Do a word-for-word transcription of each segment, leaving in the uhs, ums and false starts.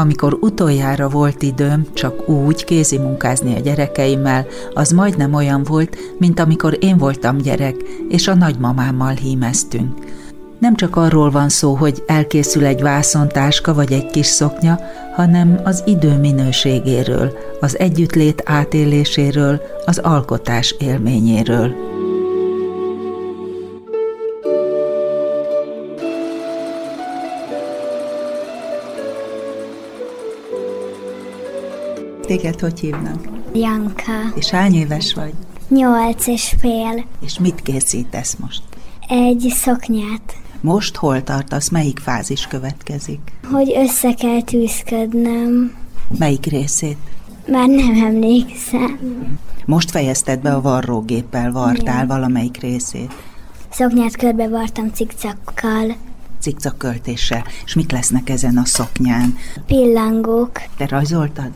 Amikor utoljára volt időm csak úgy kézimunkázni a gyerekeimmel, az majdnem olyan volt, mint amikor én voltam gyerek, és a nagymamámmal hímeztünk. Nem csak arról van szó, hogy elkészül egy vászontáska vagy egy kis szoknya, hanem az idő minőségéről, az együttlét átéléséről, az alkotás élményéről. Téged hogy hívnak? Janka. És hány éves vagy? Nyolc és fél. És mit készítesz most? Egy szoknyát. Most hol tartasz? Melyik fázis következik? Hogy össze kell tűzködnöm. Melyik részét? Már nem emlékszem. Most fejezted be a varrógéppel, vartál valamelyik részét? Szoknyát körbevartam cikcakkal. Cikcakköltéssel. És mit lesznek ezen a szoknyán? Pillangók. Te rajzoltad?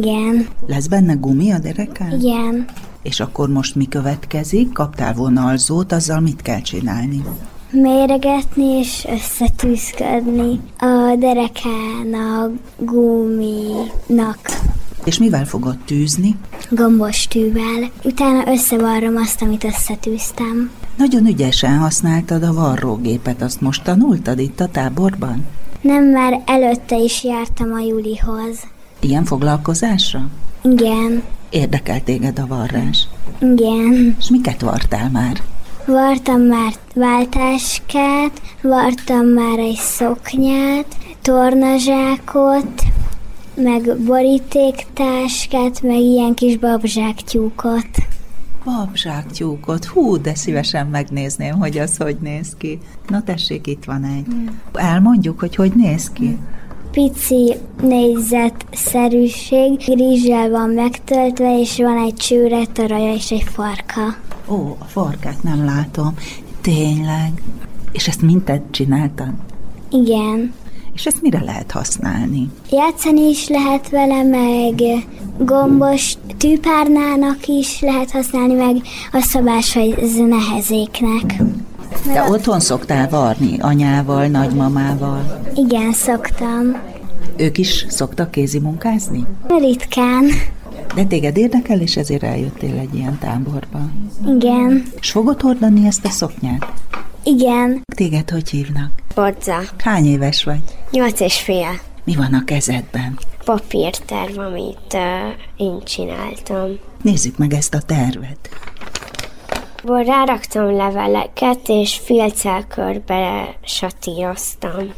Igen. Lesz benne gumi a derekán? Igen. És akkor most mi következik? Kaptál vonalzót, azzal mit kell csinálni? Méregetni és összetűzködni a derekán a guminak. És mivel fogod tűzni? Gombos tűvel. Utána összevarrom azt, amit összetűztem. Nagyon ügyesen használtad a varrógépet, azt most tanultad itt a táborban? Nem, már előtte is jártam a Julihoz. Ilyen foglalkozásra? Igen. Érdekel téged a varrás? Igen. És miket vartál már? Vartam már váltáskát, vartam már egy szoknyát, tornazsákot, meg borítéktáskát, meg ilyen kis babzsáktyúkot. Babzsáktyúkot? Hú, de szívesen megnézném, hogy az hogy néz ki. Na tessék, itt van egy. Mm. Elmondjuk, hogy hogy néz ki? Mm. Pici négyzetszerűség, rizssel van megtöltve, és van egy csőre, toraja és egy farka. Ó, a farkát nem látom. Tényleg. És ezt mind te csináltad? Igen. És ezt mire lehet használni? Játszani is lehet vele, meg gombos tűpárnának is lehet használni, meg a szabás, hogy ez nehezéknek. De otthon szoktál varni anyával, nagymamával? Igen, szoktam. Ők is szoktak kézimunkázni? Ritkán. De téged érdekel, és ezért eljöttél egy ilyen táborba? Igen. És fogod hordani ezt a szoknyát? Igen. Téged hogy hívnak? Bodza. Hány éves vagy? Nyolc és fél. Mi van a kezedben? Papírterv, amit uh, én csináltam. Nézzük meg ezt a tervet. Ráraktam leveleket, és félcel körbe satíroztam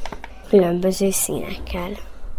különböző színekkel.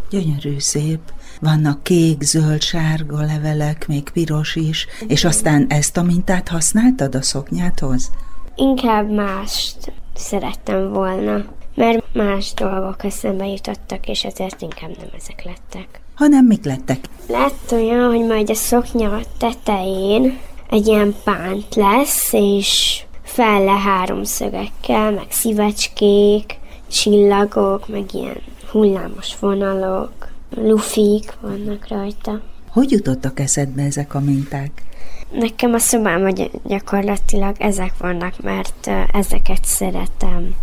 Gyönyörű, szép. Vannak kék, zöld, sárga levelek, még piros is, és aztán ezt a mintát használtad a szoknyádhoz? Inkább mást szerettem volna, mert más dolgok eszembe jutottak, és ezért inkább nem ezek lettek. Hanem mik lettek? Lett olyan, hogy majd a szoknya tetején egy ilyen pánt lesz, és fel le háromszögekkel, meg szívecskék, csillagok, meg ilyen hullámos vonalok, lufik vannak rajta. Hogy jutottak eszedbe ezek a minták? Nekem a szobám gyakorlatilag ezek vannak, mert ezeket szeretem.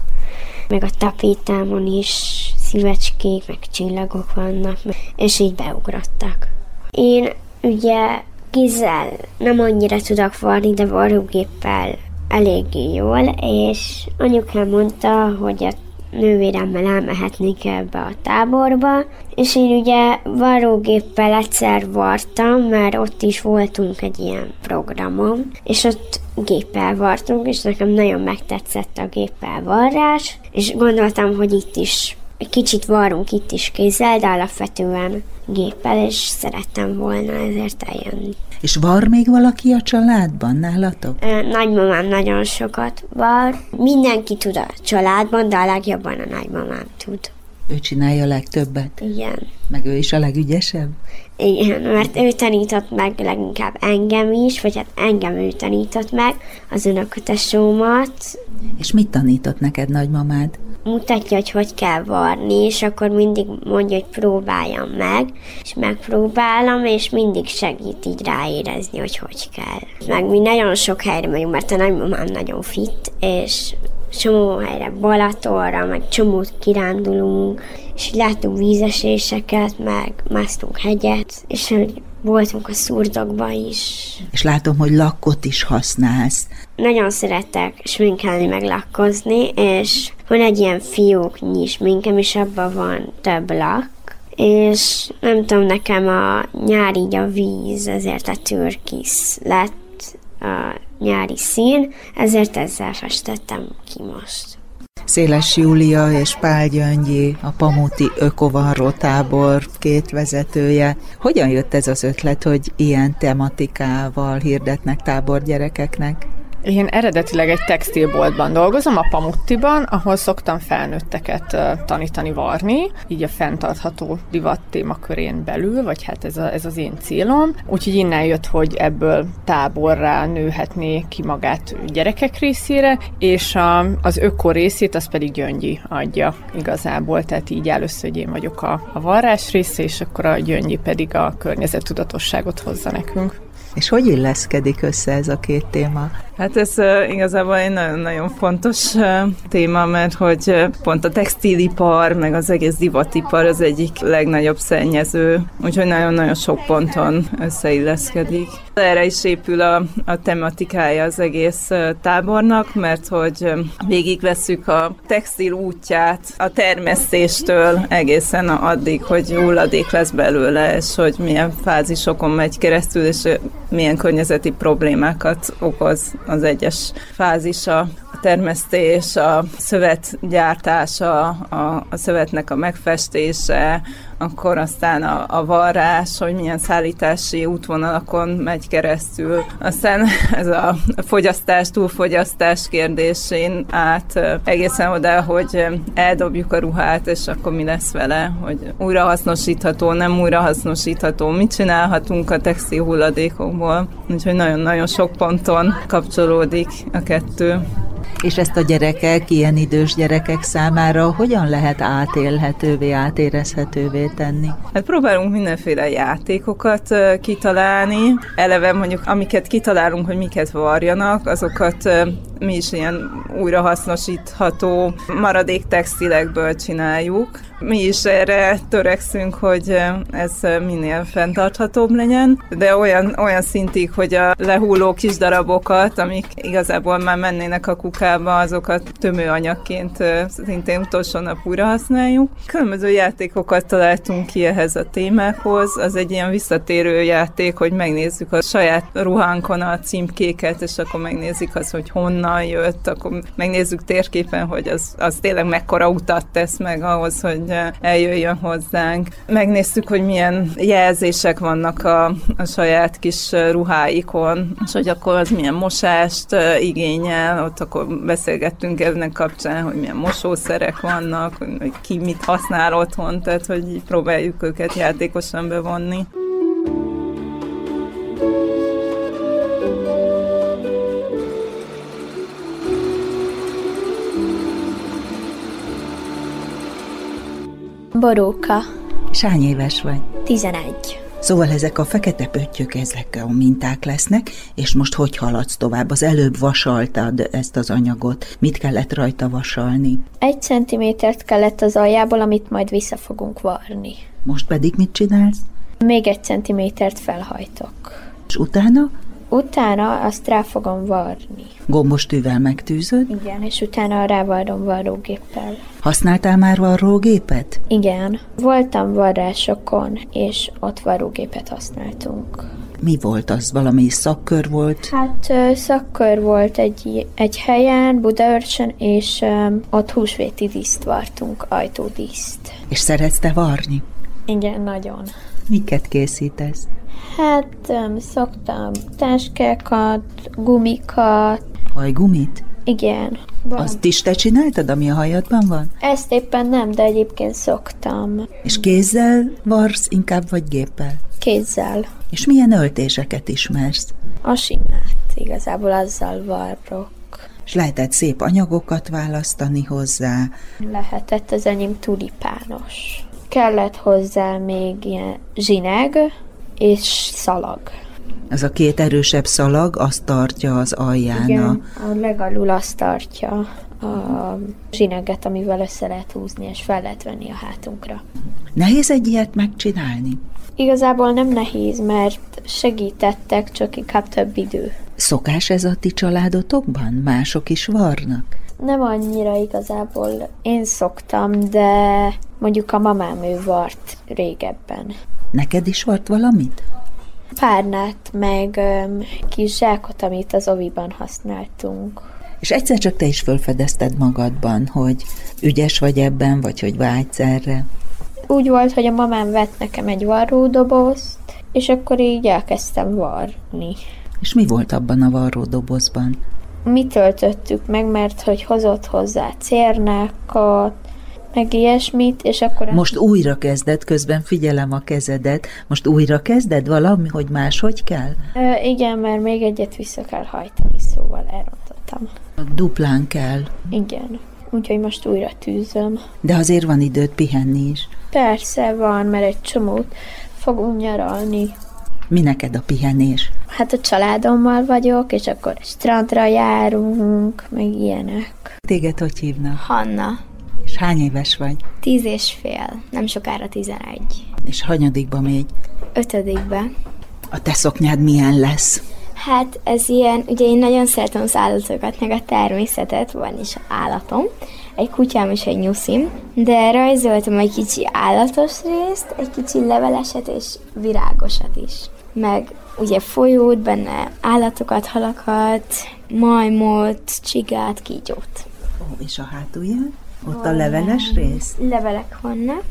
Meg a tapétámon is szívecskék, meg csillagok vannak, és így beugrottak. Én ugye kézzel nem annyira tudok varni, de varrógéppel eléggé jól, és anyukám mondta, hogy a nővéremmel elmehetnék ebbe a táborba, és én ugye varrógéppel egyszer vartam, mert ott is voltunk egy ilyen programon, és ott géppel vartunk, és nekem nagyon megtetszett a géppel varrás, és gondoltam, hogy itt is egy kicsit varrunk itt is kézzel, de alapvetően géppel, és szerettem volna ezért eljönni. És var még valaki a családban nálatok? Nagymamám nagyon sokat var. Mindenki tud a családban, de a legjobban a nagymamám tud. Ő csinálja a legtöbbet? Igen. Meg ő is a legügyesebb? Igen, mert ő tanított meg leginkább engem is, vagy hát engem ő tanított meg, az unokatesómat, És mit tanított neked nagymamád? Mutatja, hogy hogy kell varrni, és akkor mindig mondja, hogy próbáljam meg, és megpróbálom, és mindig segít így ráérezni, hogy hogy kell. Meg mi nagyon sok helyre megyünk, mert a nagymamám nagyon fit, és csomó helyre Balatonra, meg csomót kirándulunk, és láttunk vízeséseket, meg másztunk hegyet, és voltunk a szurdokban is. És látom, hogy lakkot is használsz. Nagyon szeretek sminkelni, meg lakkozni, és van egy ilyen fióknyi sminkem, és abban van több lakk, és nem tudom, nekem a nyár így a víz, ezért a türkisz lett a nyári szín, ezért ezzel festettem ki most. Széles Júlia és Pál Gyöngyi, a Pamuti Ökovarró tábor két vezetője. Hogyan jött ez az ötlet, hogy ilyen tematikával hirdetnek táborgyerekeknek? Én eredetileg egy textilboltban dolgozom, a Pamutiban, ahol szoktam felnőtteket tanítani varni, így a fenntartható divat témakörén belül, vagy hát ez, a, ez az én célom. Úgyhogy innen jött, hogy ebből táborra nőhetné ki magát gyerekek részére, és a, az öko részét az pedig Gyöngyi adja igazából, tehát így először, hogy én vagyok a, a varrás része, és akkor a Gyöngyi pedig a környezettudatosságot hozza nekünk. És hogy illeszkedik össze ez a két téma? Hát ez uh, igazából egy nagyon-nagyon fontos uh, téma, mert hogy uh, pont a textilipar, meg az egész divatipar az egyik legnagyobb szennyező, úgyhogy nagyon-nagyon sok ponton összeilleszkedik. Erre is épül a, a tematikája az egész uh, tábornak, mert hogy uh, végigvesszük a textil útját a termesztéstől egészen addig, hogy hulladék lesz belőle, és hogy milyen fázisokon megy keresztül, és uh, milyen környezeti problémákat okoz az egyes fázisa, a termesztés, a szövet gyártása, a, a szövetnek a megfestése, akkor aztán a, a varrás, hogy milyen szállítási útvonalakon megy keresztül. Aztán ez a fogyasztás, túlfogyasztás kérdésén át egészen oda, hogy eldobjuk a ruhát, és akkor mi lesz vele, hogy újrahasznosítható, nem újrahasznosítható, mit csinálhatunk a textil hulladékokból. Úgyhogy nagyon-nagyon sok ponton kapcsolódik a kettő. És ezt a gyerekek, ilyen idős gyerekek számára hogyan lehet átélhetővé, átérezhetővé tenni? Hát próbálunk mindenféle játékokat kitalálni. Eleve mondjuk, amiket kitalálunk, hogy miket varjanak, azokat mi is ilyen újrahasznosítható maradék textilekből csináljuk. Mi is erre törekszünk, hogy ez minél fenntarthatóbb legyen, de olyan, olyan szintig, hogy a lehulló kis darabokat, amik igazából már mennének a kukába, azokat tömőanyagként szintén utolsó nap újra használjuk. Különböző játékokat találtunk ki ehhez a témákhoz. Az egy ilyen visszatérő játék, hogy megnézzük a saját ruhánkon a címkéket, és akkor megnézzük azt, hogy honnan jött, akkor megnézzük térképen, hogy az, az tényleg mekkora utat tesz meg ahhoz, hogy eljöjjön hozzánk. Megnéztük, hogy milyen jelzések vannak a, a saját kis ruháikon, és hogy akkor az milyen mosást igényel, ott akkor beszélgettünk ennek kapcsán, hogy milyen mosószerek vannak, hogy ki mit használ otthon, tehát hogy próbáljuk őket játékosan bevonni. Boróka. És hány éves vagy? tizenegy. Szóval ezek a fekete pöttyök, ezek a minták lesznek, és most hogy haladsz tovább? Az előbb vasaltad ezt az anyagot. Mit kellett rajta vasalni? Egy centimétert kellett az aljából, amit majd vissza fogunk varni. Most pedig mit csinálsz? Még egy centimétert felhajtok. És utána? Utána azt rá fogom varni. Gombos tűvel megtűzöd? Igen, és utána rávarrom varrógéppel. Használtál már varrógépet? Igen. Voltam varrásokon, és ott varrógépet használtunk. Mi volt az? Valami szakkör volt? Hát szakkör volt egy, egy helyen, Budaörsön, és ott húsvéti díszt vartunk, ajtódíszt. És szeretsz te varni? Igen, nagyon. Miket készítesz? Hát szoktam táskákat, gumikat. Hajgumit? Igen. Van. Azt is te csináltad, ami a hajadban van? Ezt éppen nem, de egyébként szoktam. És kézzel varsz inkább, vagy géppel? Kézzel. És milyen öltéseket ismersz? A simát, igazából azzal varrok. és lehetett szép anyagokat választani hozzá. Lehetett az enyém tulipános. Kellett hozzá még ilyen zsineg és szalag. Ez a két erősebb szalag azt tartja az alján. Igen, a legalul azt tartja a zsineget, amivel össze lehet húzni, és fel lehet venni a hátunkra. Nehéz egy ilyet megcsinálni? Igazából nem nehéz, mert segítettek, csak inkább több idő. Szokás ez a ti családotokban? Mások is varnak? Nem annyira igazából. Én szoktam, de mondjuk a mamám ő vart régebben. Neked is vart valamit? Párnát, meg öm, kis zsákot, amit az oviban használtunk. És egyszer csak te is felfedezted magadban, hogy ügyes vagy ebben, vagy hogy vágysz erre? Úgy volt, hogy a mamám vett nekem egy varródobozt, és akkor így elkezdtem varni. És mi volt abban a varródobozban? Mi töltöttük meg, mert hogy hozott hozzá cérnákat, meg ilyesmit, és akkor... Most újra kezded, közben figyelem a kezedet. Most újra kezded valami, hogy máshogy kell? Ö, igen, mert még egyet vissza kell hajtani, szóval elrontottam. Duplán kell. Igen, úgyhogy most újra tűzöm. De azért van időd pihenni is. Persze van, mert egy csomót fogunk nyaralni. Mi neked a pihenés? Hát a családommal vagyok, és akkor strandra járunk, meg ilyenek. Téged hogy hívnak? Hanna. És hány éves vagy? Tíz és fél, nem sokára tizenegy. És hanyadikba még? Ötödikbe. A te szoknyád milyen lesz? Hát ez ilyen, ugye én nagyon szeretem az állatokat, meg a természetet, van is állatom, egy kutyám és egy nyuszim, de rajzoltam egy kicsi állatos részt, egy kicsi leveleset és virágosat is. Meg ugye folyót, benne állatokat, halakat, majmot, csigát, kígyót. Ó, és a hátulján? Ott a leveles rész? Levelek vannak,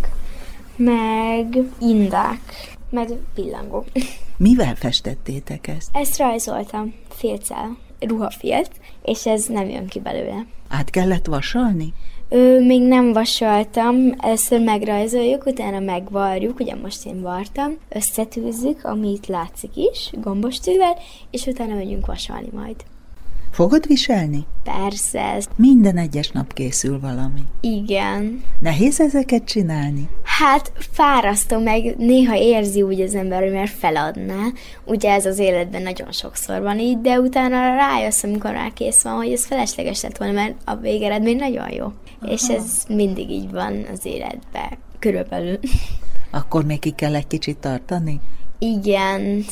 meg indák, meg pillangók. Mivel festettétek ezt? Ezt rajzoltam félccel, ruhafélt, és ez nem jön ki belőle. Át kellett vasalni? Ö, még nem vasaltam, először megrajzoljuk, utána megvarjuk, ugye most én vartam, összetűzzük, ami itt látszik is, gombos tűvel, és utána megyünk vasalni majd. Fogod viselni? Persze. Minden egyes nap készül valami. Igen. Nehéz ezeket csinálni? Hát fárasztó, meg néha érzi úgy az ember, hogy már feladná. Ugye ez az életben nagyon sokszor van így, de utána rájössz, amikor már kész van, hogy ez felesleges lett volna, mert a végeredmény nagyon jó. Aha. És ez mindig így van az életben, körülbelül. Akkor még ki kell egy kicsit tartani? Igen,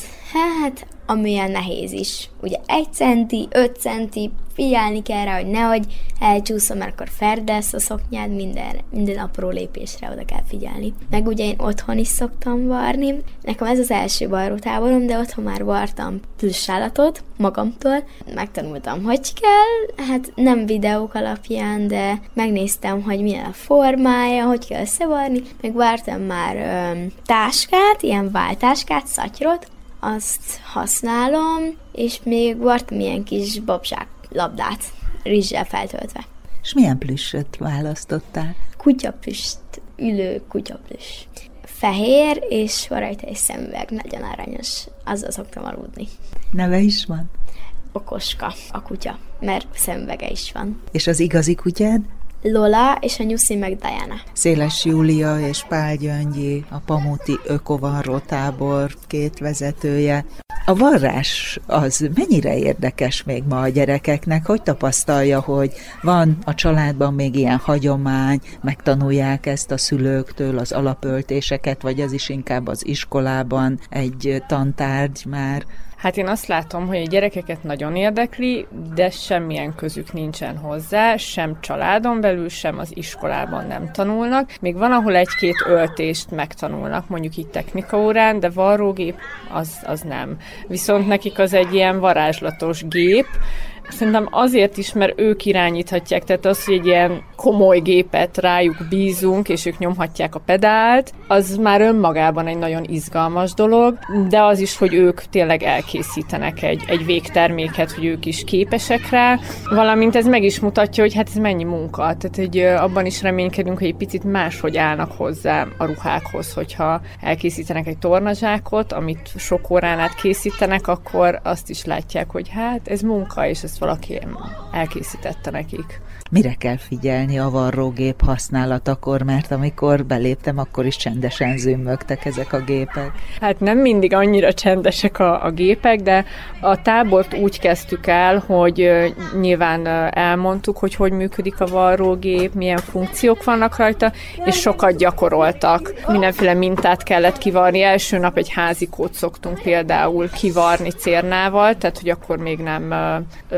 hát amilyen nehéz is. Ugye egy centi, öt centi, figyelni kell rá, hogy nehogy elcsúszom, mert akkor ferdelsz a szoknyád, minden, minden apró lépésre oda kell figyelni. Meg ugye én otthon is szoktam varni. Nekem ez az első varrótáborom, de otthon már vartam plüssállatot magamtól. Megtanultam, hogy kell. Hát nem videók alapján, de megnéztem, hogy milyen a formája, hogy kell összevarni. Meg vartam már öm, táskát, ilyen váltáskát, szatyrot. Azt használom, és még vartam ilyen kis babzsák labdát, rizssel feltöltve. És milyen plüssöt választottál? Kutyaplüst, ülő kutyaplüst. Fehér, és van rajta egy szemüveg, nagyon aranyos. Azzal szoktam aludni. Neve is van? Okoska a kutya, mert szemüvege is van. És az igazi kutyád? Lola, és a nyuszi meg Diana. Széles Júlia és Pál Gyöngyi, a Pamuti Ökovarró tábor két vezetője. A varrás az mennyire érdekes még ma a gyerekeknek? Hogy tapasztalja, hogy van a családban még ilyen hagyomány, megtanulják ezt a szülőktől, az alapöltéseket, vagy az is inkább az iskolában egy tantárgy már? Hát én azt látom, hogy a gyerekeket nagyon érdekli, de semmilyen közük nincsen hozzá, sem családon belül, sem az iskolában nem tanulnak. Még van, ahol egy-két öltést megtanulnak, mondjuk így technikaórán, de varrógép az, az nem. Viszont nekik az egy ilyen varázslatos gép. Szerintem azért is, mert ők irányíthatják, tehát az, hogy egy ilyen komoly gépet rájuk bízunk, és ők nyomhatják a pedált, az már önmagában egy nagyon izgalmas dolog, de az is, hogy ők tényleg elkészítenek egy, egy végterméket, hogy ők is képesek rá, valamint ez meg is mutatja, hogy hát ez mennyi munka, tehát hogy abban is reménykedünk, hogy egy picit máshogy állnak hozzá a ruhákhoz, hogyha elkészítenek egy tornazsákot, amit sok órán át készítenek, akkor azt is látják, hogy hát ez munka, és ezt valaki elkészítette nekik. Mire kell figyelni a varrógép használatakor, mert amikor beléptem, akkor is csendesen zümmögtek ezek a gépek. Hát nem mindig annyira csendesek a, a gépek, de a tábort úgy kezdtük el, hogy nyilván elmondtuk, hogy hogy működik a varrógép, milyen funkciók vannak rajta, és sokat gyakoroltak. Mindenféle mintát kellett kivarni. Első nap egy házikót szoktunk például kivarni cérnával, tehát hogy akkor még nem,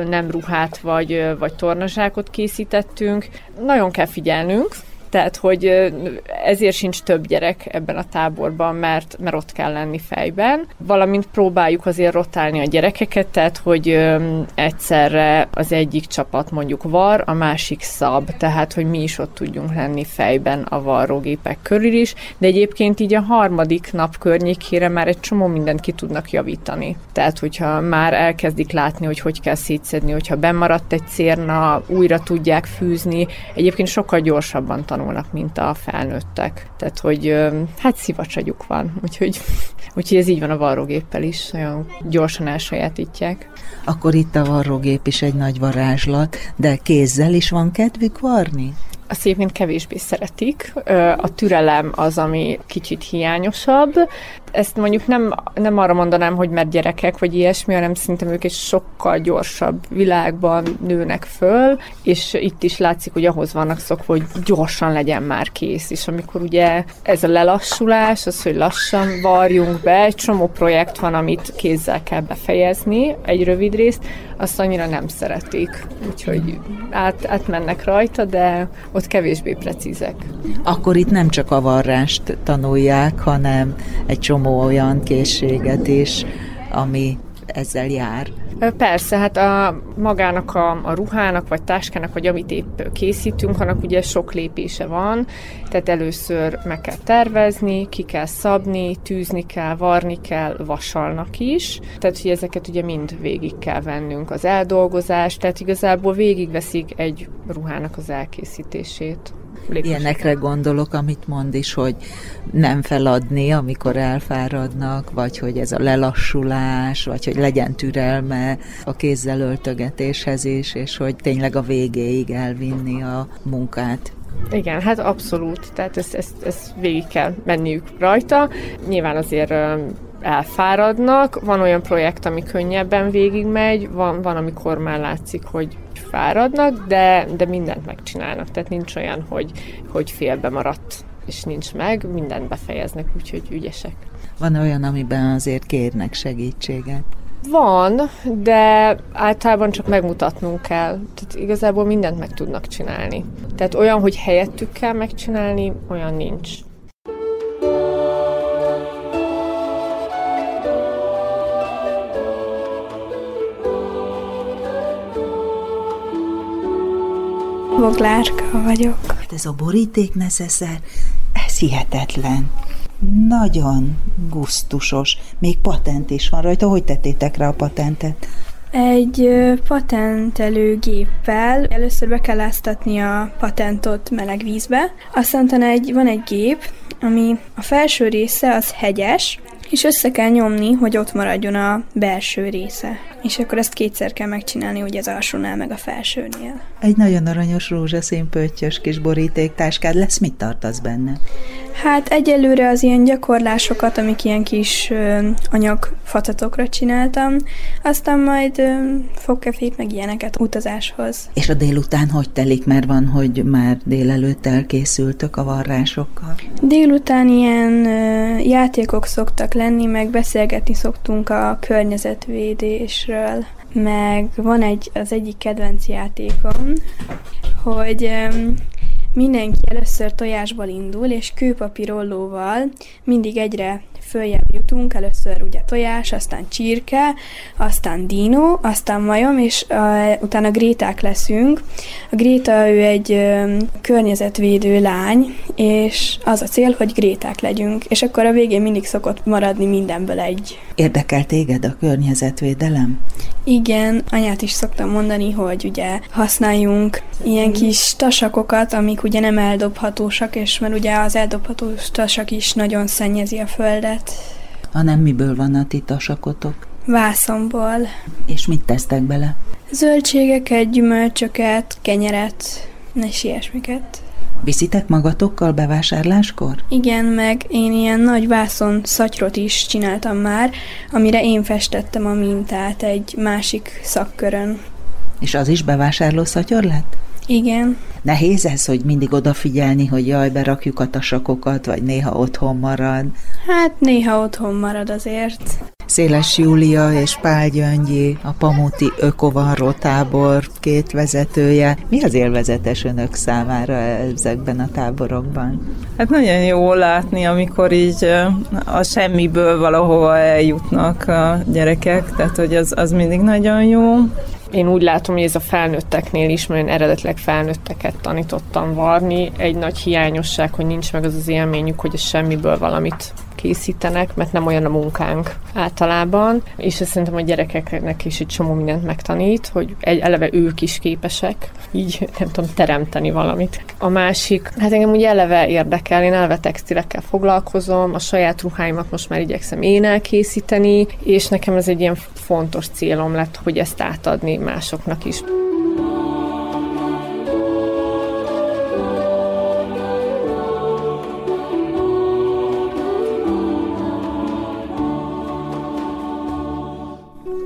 nem ruhát vagy, vagy tornazsákot készítettünk. Nagyon kell figyelnünk, tehát, hogy ezért sincs több gyerek ebben a táborban, mert, mert ott kell lenni fejben. Valamint próbáljuk azért rotálni a gyerekeket, tehát, hogy egyszerre az egyik csapat mondjuk var, a másik szab, tehát, hogy mi is ott tudjunk lenni fejben a varrógépek körül is, de egyébként így a harmadik nap környékére már egy csomó mindent ki tudnak javítani. Tehát, hogyha már elkezdik látni, hogy hogy kell szétszedni, hogyha bemaradt egy cérna, újra tudják fűzni, egyébként sokkal gyorsabban tanulnak, mint a felnőttek. Tehát, hogy hát szivacsagyuk van. Úgyhogy, úgyhogy ez így van a varrógéppel is, nagyon gyorsan elsajátítják. Akkor itt a varrógép is egy nagy varázslat, de kézzel is van kedvük varni? Azt egyébként kevésbé szeretik. A türelem az, ami kicsit hiányosabb. Ezt mondjuk nem, nem arra mondanám, hogy mert gyerekek vagy ilyesmi, hanem szerintem ők egy sokkal gyorsabb világban nőnek föl, és itt is látszik, hogy ahhoz vannak szokva, hogy gyorsan legyen már kész. És amikor ugye ez a lelassulás, az, hogy lassan varjunk be, egy csomó projekt van, amit kézzel kell befejezni, egy rövid részt, azt annyira nem szeretik. Úgyhogy át, átmennek rajta, de ott kevésbé precízek. Akkor itt nem csak a varrást tanulják, hanem egy csomó olyan készséget is, ami ezzel jár. Persze, hát a, magának a, a ruhának, vagy táskának, vagy amit épp készítünk, annak ugye sok lépése van, tehát először meg kell tervezni, ki kell szabni, tűzni kell, varni kell, vasalnak is, tehát hogy ezeket ugye mind végig kell vennünk, az eldolgozás, tehát igazából végigveszik egy ruhának az elkészítését. Lépéseket. Ilyenekre gondolok, amit mond is, hogy nem feladni, amikor elfáradnak, vagy hogy ez a lelassulás, vagy hogy legyen türelme a kézzel öltögetéshez is, és hogy tényleg a végéig elvinni a munkát. Igen, hát abszolút, tehát ezt, ezt, ezt végig kell menniük rajta. Nyilván azért elfáradnak, van olyan projekt, ami könnyebben végigmegy, van, van amikor már látszik, hogy fáradnak, de, de mindent megcsinálnak, tehát nincs olyan, hogy, hogy félbe maradt, és nincs meg, mindent befejeznek, úgyhogy ügyesek. Van olyan, amiben azért kérnek segítséget? Van, de általában csak megmutatnunk kell. Tehát igazából mindent meg tudnak csinálni. Tehát olyan, hogy helyettük kell megcsinálni, olyan nincs. Boglárka vagyok. Hát ez a boríték neszeszer, ez hihetetlen. Nagyon gusztusos. Még patent is van rajta. Hogy tettétek rá a patentet? Egy patentelőgéppel először be kell áztatni a patentot meleg vízbe. Aztán egy, van egy gép, ami a felső része az hegyes, és össze kell nyomni, hogy ott maradjon a belső része. És akkor ezt kétszer kell megcsinálni, ugye az alsónál, meg a felsőnél. Egy nagyon aranyos rózsaszín pöttyös kis borítéktáskád lesz, mit tartasz benne? Hát egyelőre az ilyen gyakorlásokat, amik ilyen kis ö, anyagfacatokra csináltam, aztán majd ö, fogkefét, meg ilyeneket utazáshoz. És a délután hogy telik? Mert van, hogy már délelőtt elkészültök a varrásokkal. Délután ilyen ö, játékok szoktak lenni, meg beszélgetni szoktunk a környezetvédésről, meg van egy, az egyik kedvenc játékom, hogy... Ö, Mindenki először tojásból indul, és kőpapírollóval mindig egyre följebb jutunk. Először ugye tojás, aztán csirke, aztán dínó, aztán majom, és uh, utána gréták leszünk. A Gréta, ő egy uh, környezetvédő lány, és az a cél, hogy gréták legyünk. És akkor a végén mindig szokott maradni mindenből egy. Érdekel téged a környezetvédelem? Igen, anyát is szoktam mondani, hogy ugye használjunk ilyen kis tasakokat, amik ugye nem eldobhatósak, és mert ugye az eldobható tasak is nagyon szennyezi a földet. Hanem miből van a ti tasakotok? Vászonból. És mit tesztek bele? Zöldségeket, gyümölcsöket, kenyeret, és ilyesmiket. Viszitek magatokkal bevásárláskor? Igen, meg én ilyen nagy vászon szatyrot is csináltam már, amire én festettem a mintát egy másik szakkörön. És az is bevásárló szatyor lett? Igen. Nehéz ez, hogy mindig odafigyelni, hogy jaj, berakjuk a tasakokat, vagy néha otthon marad? Hát néha otthon marad azért. Széles Júlia és Pál Gyöngyi, a Pamuti Ökovarró tábor két vezetője. Mi az élvezetes önök számára ezekben a táborokban? Hát nagyon jó látni, amikor így a semmiből valahova eljutnak a gyerekek, tehát hogy az, az mindig nagyon jó. Én úgy látom, hogy ez a felnőtteknél is, mert én eredetileg felnőtteket tanítottam varni. Egy nagy hiányosság, hogy nincs meg az az élményük, hogy a semmiből valamit készítenek, mert nem olyan a munkánk általában, és ez szerintem a gyerekeknek is egy csomó mindent megtanít, hogy egy eleve ők is képesek így, nem tudom, teremteni valamit. A másik, hát engem úgy eleve érdekel, én eleve textilekkel foglalkozom, a saját ruháimat most már igyekszem én elkészíteni, és nekem ez egy ilyen fontos célom lett, hogy ezt átadni másoknak is.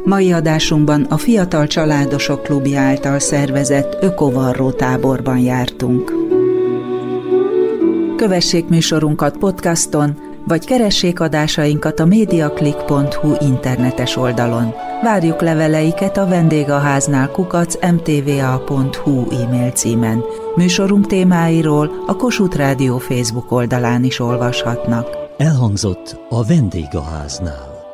Mai adásunkban a Fiatal Családosok Klubja által szervezett Ökovarró táborban jártunk. Kövessék műsorunkat podcaston, vagy keressék adásainkat a mediaclick pont hu internetes oldalon. Várjuk leveleiket a vendégháznál kukac m t v a pont hu e-mail címen. Műsorunk témáiról a Kossuth Rádió Facebook oldalán is olvashatnak. Elhangzott a vendégháznál.